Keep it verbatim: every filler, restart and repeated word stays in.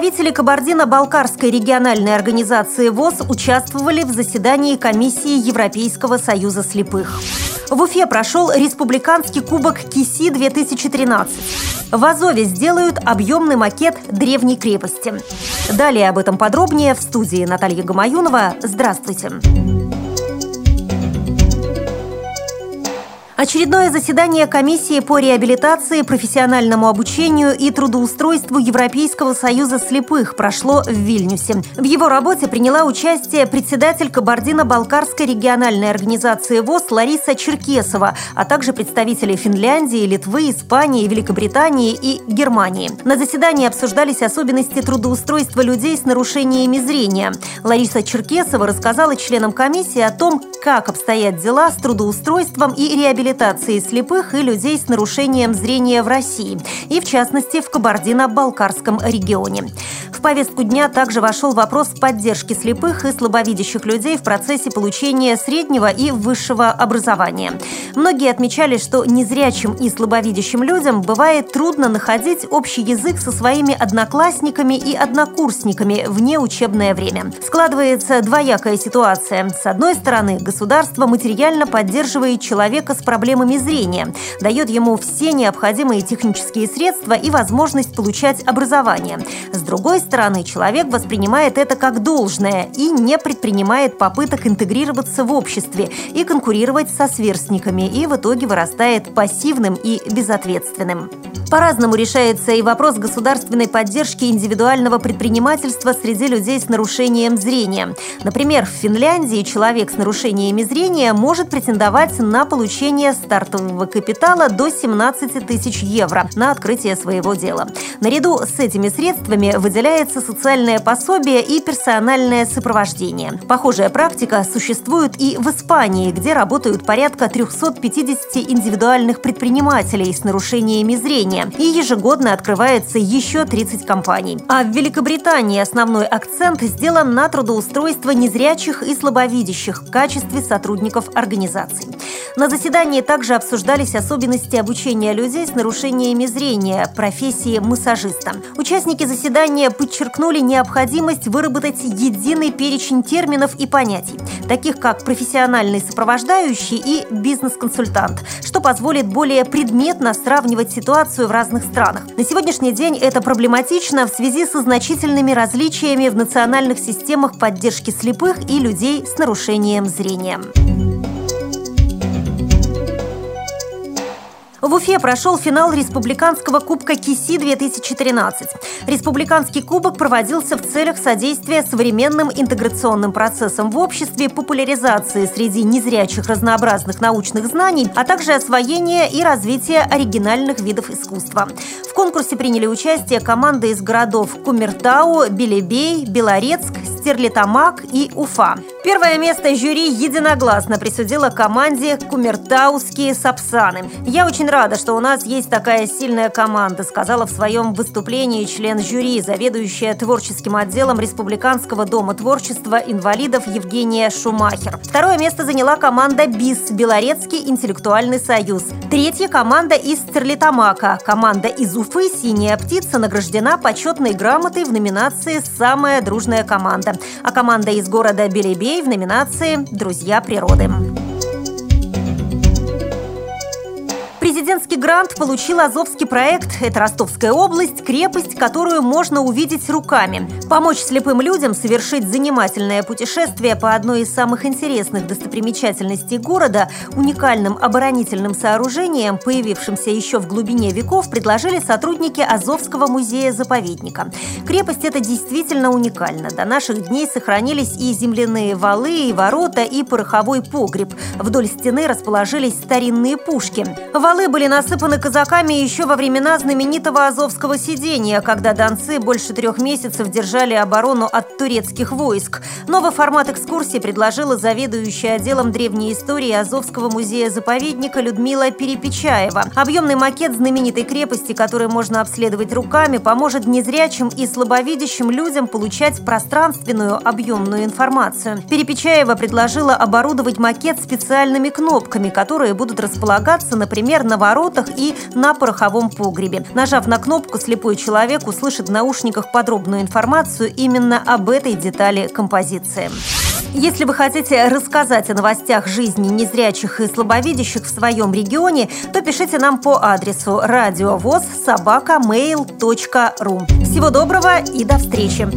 Представители Кабардино-Балкарской региональной организации ВОС участвовали в заседании комиссии Европейского союза слепых. В Уфе прошел республиканский кубок КИСИ-две тысячи тринадцать. В Азове сделают объемный макет древней крепости. Далее об этом подробнее в студии Наталья Гамаюнова. Здравствуйте! Очередное заседание комиссии по реабилитации, профессиональному обучению и трудоустройству Европейского союза слепых прошло в Вильнюсе. В его работе приняла участие председатель Кабардино-Балкарской региональной организации ВОС Лариса Черкесова, а также представители Финляндии, Литвы, Испании, Великобритании и Германии. На заседании обсуждались особенности трудоустройства людей с нарушениями зрения. Лариса Черкесова рассказала членам комиссии о том, как обстоят дела с трудоустройством и реабилитацией слепых и людей с нарушением зрения в России, и в частности в Кабардино-Балкарском регионе. В повестку дня также вошел вопрос поддержки слепых и слабовидящих людей в процессе получения среднего и высшего образования. Многие отмечали, что незрячим и слабовидящим людям бывает трудно находить общий язык со своими одноклассниками и однокурсниками в неучебное время. Складывается двоякая ситуация. С одной стороны, государство материально поддерживает человека с проблемами проблемами зрения, дает ему все необходимые технические средства и возможность получать образование. С другой стороны, человек воспринимает это как должное и не предпринимает попыток интегрироваться в обществе и конкурировать со сверстниками, и в итоге вырастает пассивным и безответственным. По-разному решается и вопрос государственной поддержки индивидуального предпринимательства среди людей с нарушением зрения. Например, в Финляндии человек с нарушениями зрения может претендовать на получение стартового капитала до семнадцати тысяч евро на открытие своего дела. Наряду с этими средствами выделяется социальное пособие и персональное сопровождение. Похожая практика существует и в Испании, где работают порядка трёхсот пятидесяти индивидуальных предпринимателей с нарушениями зрения. И ежегодно открывается еще тридцать компаний. А в Великобритании основной акцент сделан на трудоустройство незрячих и слабовидящих в качестве сотрудников организаций. На заседании также обсуждались особенности обучения людей с нарушениями зрения, профессии массажиста. Участники заседания подчеркнули необходимость выработать единый перечень терминов и понятий, таких как профессиональный сопровождающий и бизнес-консультант, что позволит более предметно сравнивать ситуацию в разных странах. На сегодняшний день это проблематично в связи со значительными различиями в национальных системах поддержки слепых и людей с нарушением зрения. В Уфе прошел финал республиканского кубка КИСИ-две тысячи тринадцать. Республиканский кубок проводился в целях содействия современным интеграционным процессам в обществе, популяризации среди незрячих разнообразных научных знаний, а также освоения и развития оригинальных видов искусства. В конкурсе приняли участие команды из городов Кумертау, Белебей, Белорецк, Стерлитамак и Уфа. Первое место жюри единогласно присудило команде «Кумертауские Сапсаны». «Я очень рада, что у нас есть такая сильная команда», сказала в своем выступлении член жюри, заведующая творческим отделом Республиканского дома творчества инвалидов Евгения Шумахер. Второе место заняла команда БИС, Белорецкий интеллектуальный союз. Третья команда из Стерлитамака. Команда из Уфы «Синяя птица» награждена почетной грамотой в номинации «Самая дружная команда», а команда из города Белебей в номинации «Друзья природы». Президентский грант получил Азовский проект. Это Ростовская область, крепость, которую можно увидеть руками. Помочь слепым людям совершить занимательное путешествие по одной из самых интересных достопримечательностей города, уникальным оборонительным сооружением, появившимся еще в глубине веков, предложили сотрудники Азовского музея-заповедника. Крепость эта действительно уникальна. До наших дней сохранились и земляные валы, и ворота, и пороховой погреб. Вдоль стены расположились старинные пушки. Валы были насыпаны казаками еще во времена знаменитого Азовского сидения, когда донцы больше трех месяцев держали оборону от турецких войск. Новый формат экскурсии предложила заведующая отделом древней истории Азовского музея-заповедника Людмила Перепечаева. Объемный макет знаменитой крепости, который можно обследовать руками, поможет незрячим и слабовидящим людям получать пространственную объемную информацию. Перепечаева предложила оборудовать макет специальными кнопками, которые будут располагаться, например, на воротах и на пороховом погребе. Нажав на кнопку, слепой человек услышит в наушниках подробную информацию именно об этой детали композиции. Если вы хотите рассказать о новостях жизни незрячих и слабовидящих в своем регионе, то пишите нам по адресу радиовос собака мейл точка ру. Всего доброго и до встречи!